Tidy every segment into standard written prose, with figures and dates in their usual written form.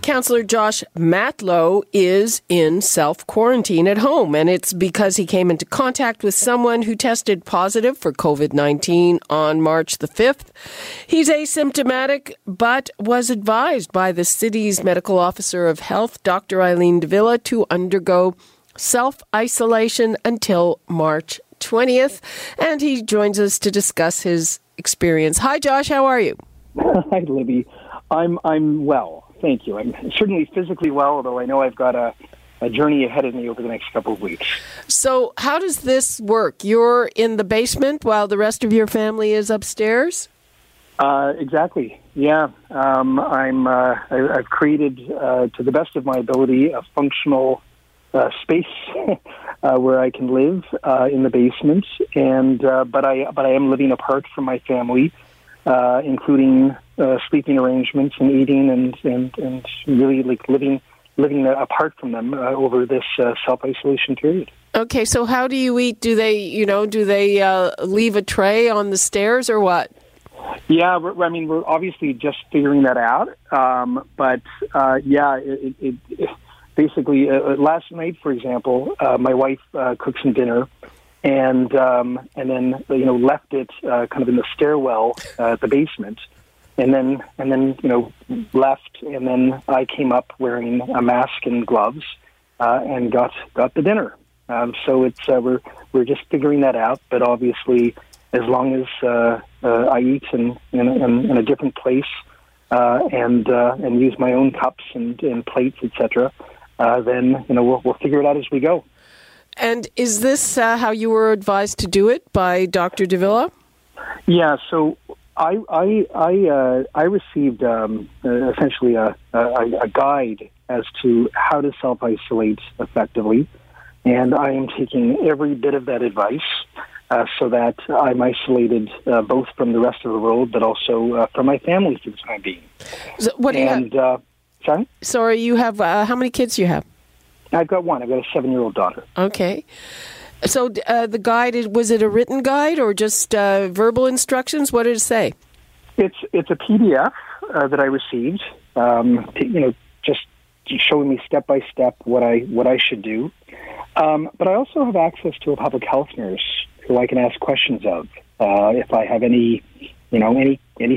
Councillor Josh Matlow is in self-quarantine at home, and it's because he came into contact with someone who tested positive for COVID-19 on March the 5th. He's asymptomatic, but was advised by the city's medical officer of health, Dr. Eileen DeVilla, to undergo self-isolation until March 20th, and he joins us to discuss his experience. Hi, Josh. How are you? Hi, Libby. I'm well. Thank you. I'm certainly physically well, although I know I've got a journey ahead of me over the next couple of weeks. So how does this work? You're in the basement while the rest of your family is upstairs? Exactly. Yeah. I've created, to the best of my ability, a functional space where I can live in the basement. And but I am living apart from my family, including sleeping arrangements and eating and really like living apart from them over this self-isolation period. Okay, so how do you eat? Do they, do they leave a tray on the stairs or what? Yeah, we're obviously just figuring that out. Basically, last night, for example, my wife cooked some dinner. And then left it kind of in the stairwell at the basement, and then left, and then I came up wearing a mask and gloves, and got the dinner. So it's we're just figuring that out. But obviously, as long as I eat in a different place, and use my own cups and plates, etc., then we'll figure it out as we go. And is this how you were advised to do it by Dr. DeVilla? Yeah, so I received essentially a guide as to how to self-isolate effectively, and I am taking every bit of that advice so that I'm isolated both from the rest of the world, but also from my family for the time being. So what do you have? Sorry? Sorry, you have how many kids do you have? I've got one. I've got a 7-year-old daughter. Okay. So the guide, was it a written guide or just verbal instructions? What did it say? It's a PDF that I received, just showing me step by step what I should do. But I also have access to a public health nurse who I can ask questions of if I have any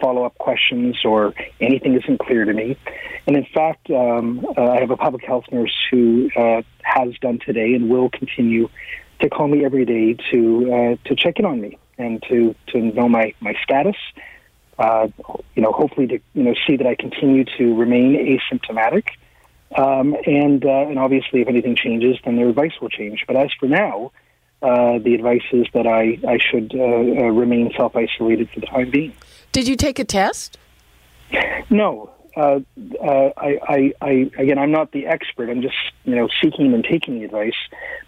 follow-up questions or anything isn't clear to me. And in fact, I have a public health nurse who has done today and will continue to call me every day to check in on me and to know my status, hopefully to see that I continue to remain asymptomatic. And obviously, if anything changes, then their advice will change. But as for now, the advice is that I should remain self-isolated for the time being. Did you take a test? No. Again, I'm not the expert. I'm just seeking and taking the advice.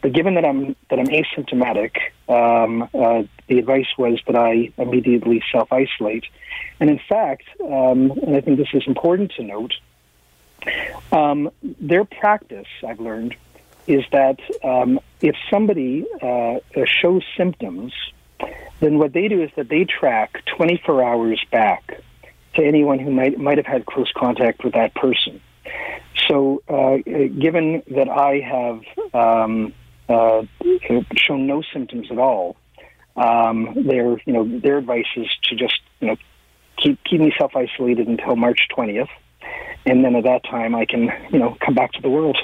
But given that I'm asymptomatic, the advice was that I immediately self-isolate. And in fact, and I think this is important to note, their practice, I've learned, is that if somebody shows symptoms, then what they do is that they track 24 hours back to anyone who might have had close contact with that person. So given that I have shown no symptoms at all, their advice is to just keep me self-isolated until March 20th, and then at that time I can come back to the world.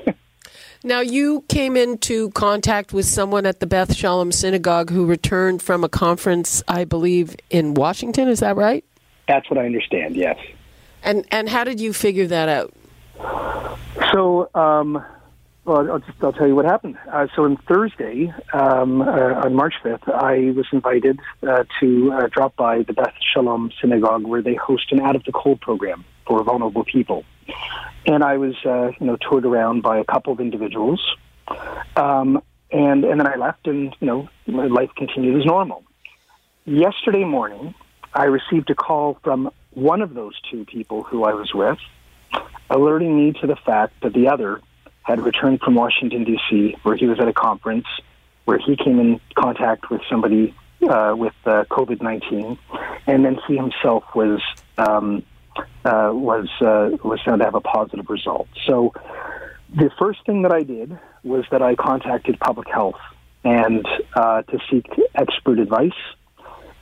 Now, you came into contact with someone at the Beth Shalom Synagogue who returned from a conference, I believe, in Washington. Is that right? That's what I understand, yes. And how did you figure that out? So, I'll tell you what happened. So on Thursday, on March 5th, I was invited to drop by the Beth Shalom Synagogue, where they host an Out of the Cold program for vulnerable people. And I was, toured around by a couple of individuals. And then I left, and, my life continued as normal. Yesterday morning, I received a call from one of those two people who I was with, alerting me to the fact that the other had returned from Washington, D.C., where he was at a conference, where he came in contact with somebody with COVID-19, and then he himself was found to have a positive result. So the first thing that I did was that I contacted public health and to seek expert advice.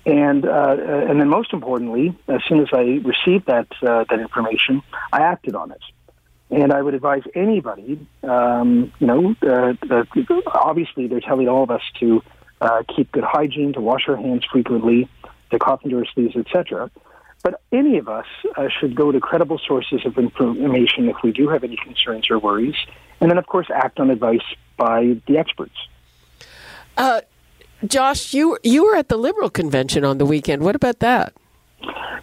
And then most importantly, as soon as I received that information, I acted on it. And I would advise anybody, obviously they're telling all of us to keep good hygiene, to wash our hands frequently, to cough into our sleeves, etc. But any of us should go to credible sources of information if we do have any concerns or worries. And then, of course, act on advice by the experts. Josh, you were at the Liberal Convention on the weekend. What about that?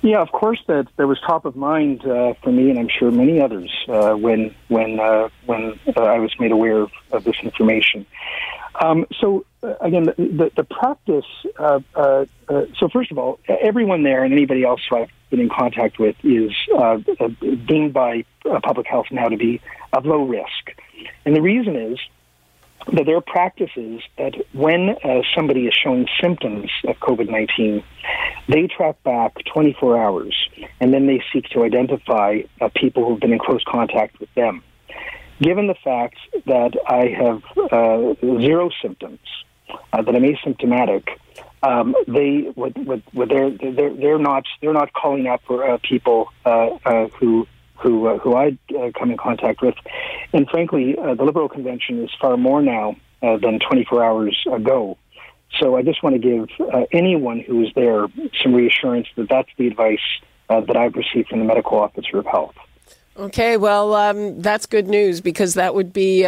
Yeah, of course, that was top of mind for me, and I'm sure many others when I was made aware of this information. Again, the practice. So first of all, everyone there and anybody else who I've been in contact with is deemed by public health now to be of low risk, and the reason is that there are practices that when somebody is showing symptoms of COVID-19, they track back 24 hours, and then they seek to identify people who've been in close contact with them. Given the fact that I have zero symptoms, that I'm asymptomatic, they would they're not calling up people who I come in contact with. And frankly, the Liberal Convention is far more now than 24 hours ago. So I just want to give anyone who is there some reassurance that that's the advice that I've received from the Medical Officer of Health. Okay, well, that's good news, because that would be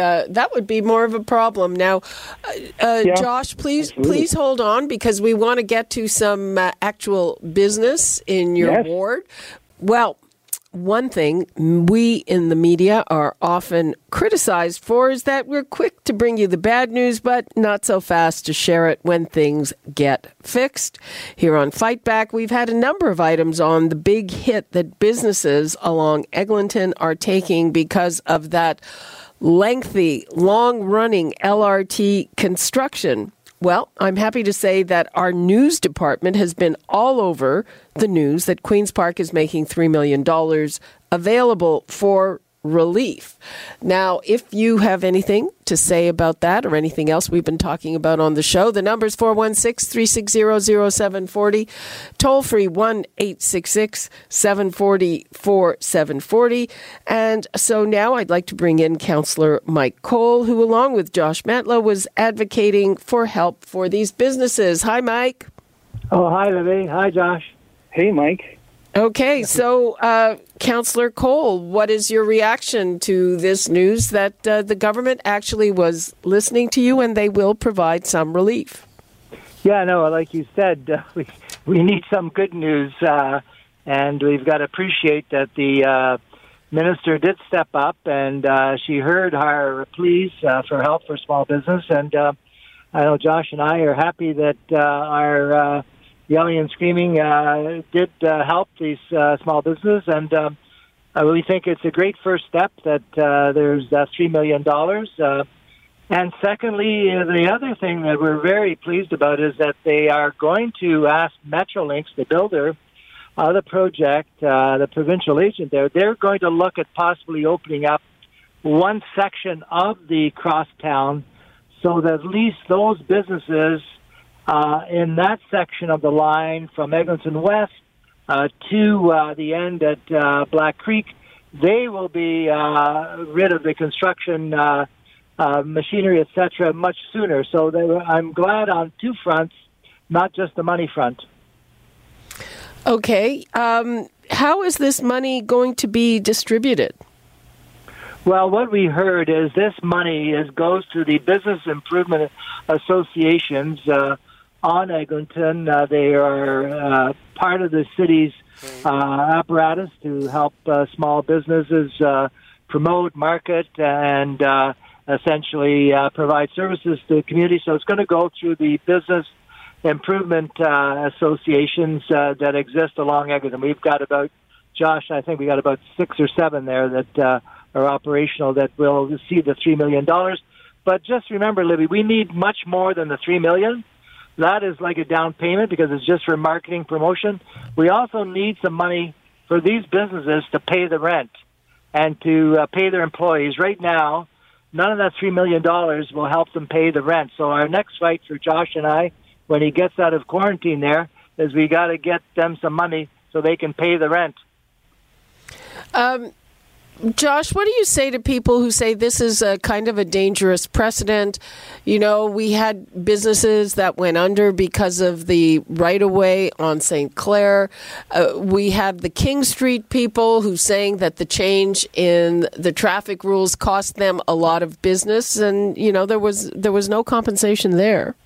more of a problem. Now, Josh, please hold on, because we want to get to some actual business in your ward. Well, one thing we in the media are often criticized for is that we're quick to bring you the bad news, but not so fast to share it when things get fixed. Here on Fight Back, we've had a number of items on the big hit that businesses along Eglinton are taking because of that lengthy, long-running LRT construction. Well, I'm happy to say that our news department has been all over the news that Queen's Park is making $3 million available for relief. Now, if you have anything to say about that or anything else we've been talking about on the show, the number is 416-360-0740, toll-free 1-866-740-4740. And so now I'd like to bring in Councillor Mike Colle, who along with Josh Matlow was advocating for help for these businesses. Hi, Mike. Oh, hi, Libby. Hi, Josh. Hey, Mike. Okay, so Councillor Colle, what is your reaction to this news that the government actually was listening to you and they will provide some relief? Yeah, no, like you said, we need some good news, and we've got to appreciate that the minister did step up, and she heard our pleas for help for small business, and I know Josh and I are happy that our yelling and screaming did help these small businesses, and I really think it's a great first step that there's $3 million. And secondly, the other thing that we're very pleased about is that they are going to ask Metrolinx, the builder of the project, the provincial agent there, they're going to look at possibly opening up one section of the crosstown so that at least those businesses in that section of the line from Eglinton West to the end at Black Creek, they will be rid of the construction machinery, et cetera, much sooner. So I'm glad on two fronts, not just the money front. Okay. How is this money going to be distributed? Well, what we heard is this money goes to the business improvement associations on Eglinton. They are part of the city's apparatus to help small businesses promote, market, and essentially provide services to the community. So it's going to go through the business improvement associations that exist along Eglinton. We've got about, Josh, I think we got about 6 or 7 there that are operational that will see the $3 million. But just remember, Libby, we need much more than the $3 million. That is like a down payment because it's just for marketing promotion. We also need some money for these businesses to pay the rent and to pay their employees. Right now, none of that $3 million will help them pay the rent. So our next fight for Josh and I, when he gets out of quarantine there, is we got to get them some money so they can pay the rent. Josh, what do you say to people who say this is a kind of a dangerous precedent? You know, we had businesses that went under because of the right-of-way on St. Clair. We had the King Street people who saying that the change in the traffic rules cost them a lot of business, and, you know, there was no compensation there.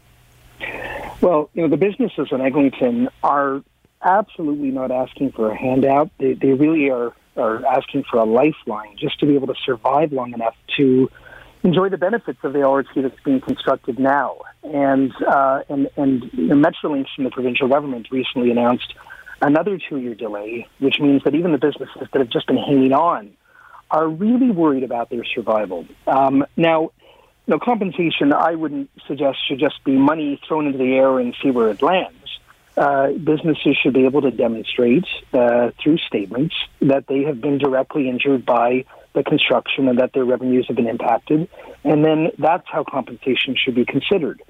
Well, you know, the businesses in Eglinton are absolutely not asking for a handout. They really are asking for a lifeline just to be able to survive long enough to enjoy the benefits of the LRT that's being constructed now. And the Metrolinx and the provincial government recently announced another 2-year delay, which means that even the businesses that have just been hanging on are really worried about their survival. Now, you know, compensation, I wouldn't suggest should just be money thrown into the air and see where it lands. Businesses should be able to demonstrate through statements that they have been directly injured by the construction and that their revenues have been impacted. And then that's how compensation should be considered.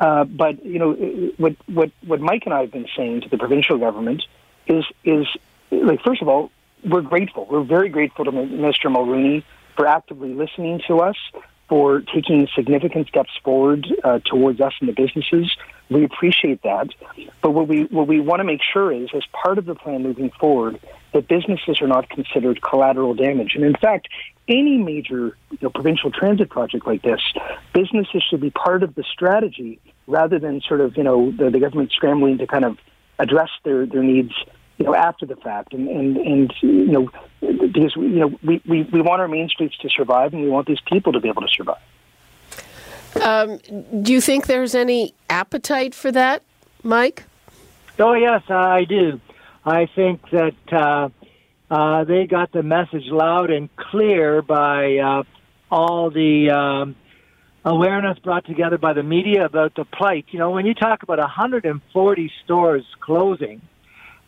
But, you know, what Mike and I have been saying to the provincial government is like, first of all, we're grateful. We're very grateful to Minister Mulroney for actively listening to us, for taking significant steps forward towards us and the businesses. We appreciate that. But what we want to make sure is, as part of the plan moving forward, that businesses are not considered collateral damage. And in fact, any major, you know, provincial transit project like this, businesses should be part of the strategy rather than sort of, you know, the government scrambling to kind of address their needs, you know, after the fact. And you know, because, you know, we want our main streets to survive, and we want these people to be able to survive. Do you think there's any appetite for that, Mike? Oh, yes, I do. I think that they got the message loud and clear by all the awareness brought together by the media about the plight. You know, when you talk about 140 stores closing,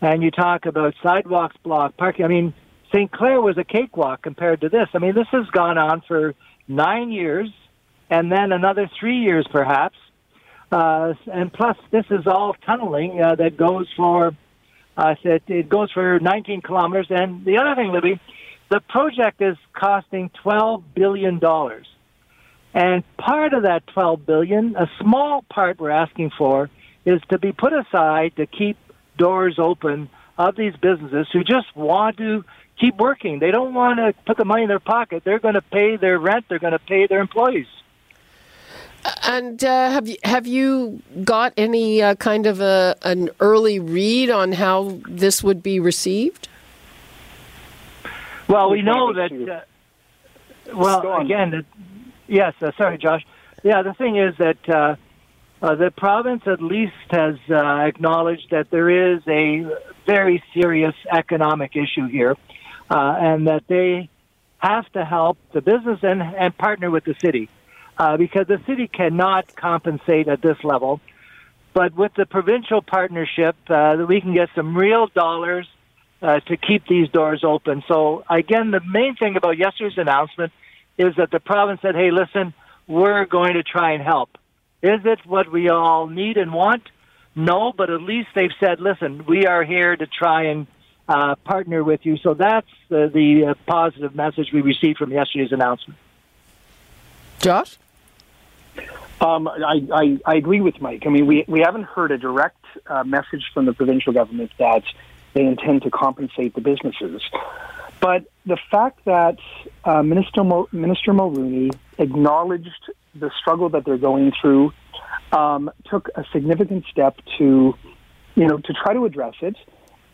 and you talk about sidewalks blocked, parking, I mean, St. Clair was a cakewalk compared to this. I mean, this has gone on for 9 years, and then another 3 years perhaps. And plus, this is all tunneling that goes for it goes for 19 kilometers. And the other thing, Libby, the project is costing $12 billion. And part of that $12 billion, a small part we're asking for, is to be put aside to keep doors open of these businesses who just want to keep working. They don't want to put the money in their pocket. They're going to pay their rent. They're going to pay their employees. And have you got any kind of an early read on how this would be received? Well, we know that. Sorry, Josh. Yeah, the thing is that the province at least has acknowledged that there is a very serious economic issue here, and that they have to help the business and partner with the city, because the city cannot compensate at this level. But with the provincial partnership, we can get some real dollars to keep these doors open. So, again, the main thing about yesterday's announcement is that the province said, hey, listen, we're going to try and help. Is it what we all need and want? No, but at least they've said, listen, we are here to try and partner with you. So that's the positive message we received from yesterday's announcement. Josh? I agree with Mike. I mean, we haven't heard a direct message from the provincial government that they intend to compensate the businesses. But the fact that Minister Mulroney acknowledged the struggle that they're going through, took a significant step to try to address it,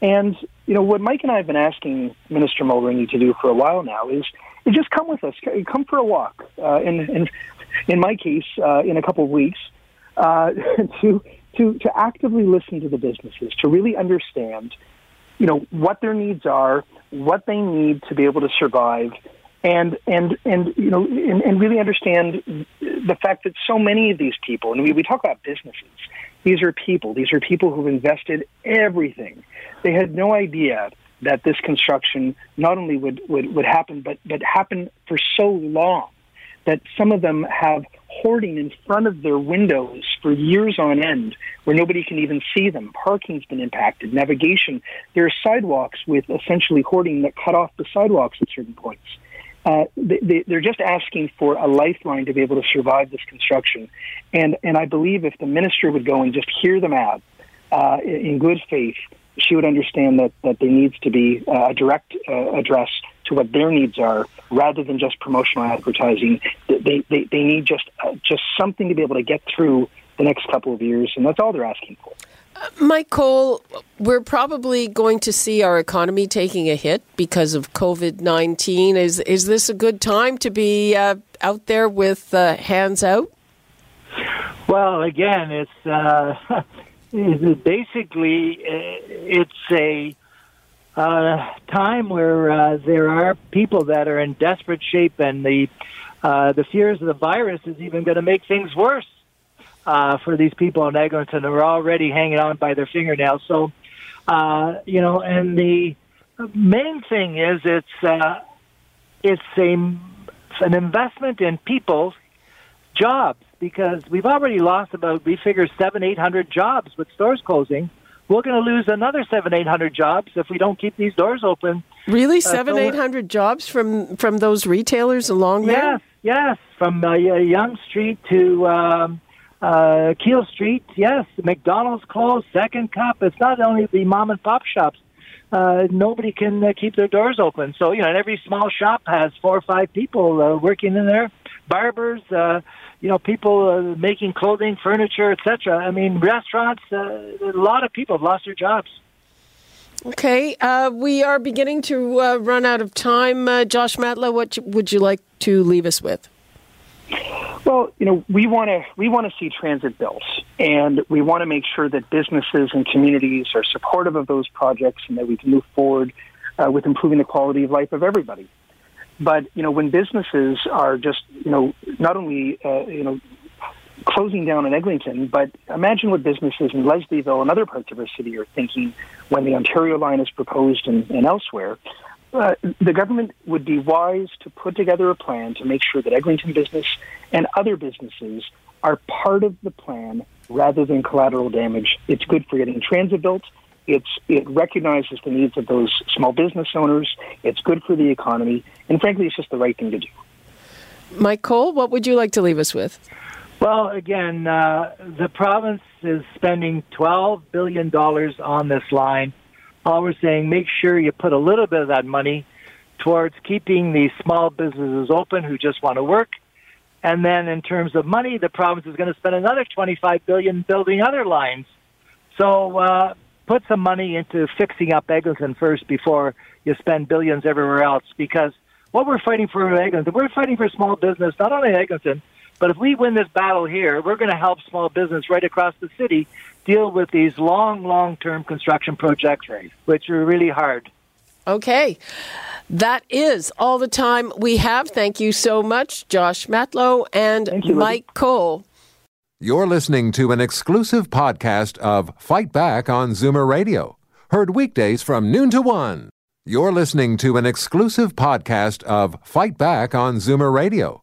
And, you know, what Mike and I have been asking Minister Mulroney to do for a while now is just come with us, come for a walk. In my case, in a couple of weeks, to actively listen to the businesses, to really understand, you know, what their needs are, what they need to be able to survive, and really understand the fact that so many of these people, and we talk about businesses, these are people. These are people who've invested everything. They had no idea that this construction not only would happen, but happen for so long that some of them have hoarding in front of their windows for years on end where nobody can even see them. Parking's been impacted, navigation. There are sidewalks with essentially hoarding that cut off the sidewalks at certain points. They're just asking for a lifeline to be able to survive this construction. And I believe if the minister would go and just hear them out in good faith, she would understand that there needs to be a direct address to what their needs are, rather than just promotional advertising. They need just something to be able to get through the next couple of years, and that's all they're asking for. Mike Colle, we're probably going to see our economy taking a hit because of COVID-19. Is this a good time to be out there with hands out? Well, again, it's... Basically, it's a time where there are people that are in desperate shape, and the fears of the virus is even going to make things worse for these people in Eglinton who are already hanging on by their fingernails. So, you know, and the main thing is it's an investment in people's jobs, because we've already lost about, we figure, 700-800 jobs with stores closing. We're going to lose another 700-800 jobs if we don't keep these doors open. Really? 700-800 jobs from those retailers along there? Yes. From Yonge Street to Keele Street, yes. McDonald's closed, Second Cup. It's not only the mom-and-pop shops. Nobody can keep their doors open. So, you know, and every small shop has 4 or 5 people working in there. Barbers, you know, people making clothing, furniture, etc. I mean, restaurants, a lot of people have lost their jobs. Okay. We are beginning to run out of time. Josh Matlow, what would you like to leave us with? Well, you know, we want to see transit built, and we want to make sure that businesses and communities are supportive of those projects and that we can move forward with improving the quality of life of everybody. But, you know, when businesses are just, you know, not only, you know, closing down in Eglinton, but imagine what businesses in Leslieville and other parts of our city are thinking when the Ontario line is proposed and elsewhere. The government would be wise to put together a plan to make sure that Eglinton business and other businesses are part of the plan rather than collateral damage. It's good for getting transit built. It recognizes the needs of those small business owners. It's good for the economy. And frankly, it's just the right thing to do. Mike Colle, what would you like to leave us with? Well, again, the province is spending $12 billion on this line. All we're saying, make sure you put a little bit of that money towards keeping these small businesses open who just want to work. And then in terms of money, the province is going to spend another $25 billion building other lines. So, put some money into fixing up Eglinton first before you spend billions everywhere else, because what we're fighting for in Eglinton, we're fighting for small business, not only in Eglinton, but if we win this battle here, we're going to help small business right across the city deal with these long-term construction projects, which are really hard. Okay. That is all the time we have. Thank you so much, Josh Matlow and Mike Colle. You're listening to an exclusive podcast of Fight Back on Zoomer Radio. Heard weekdays from noon to 1. You're listening to an exclusive podcast of Fight Back on Zoomer Radio.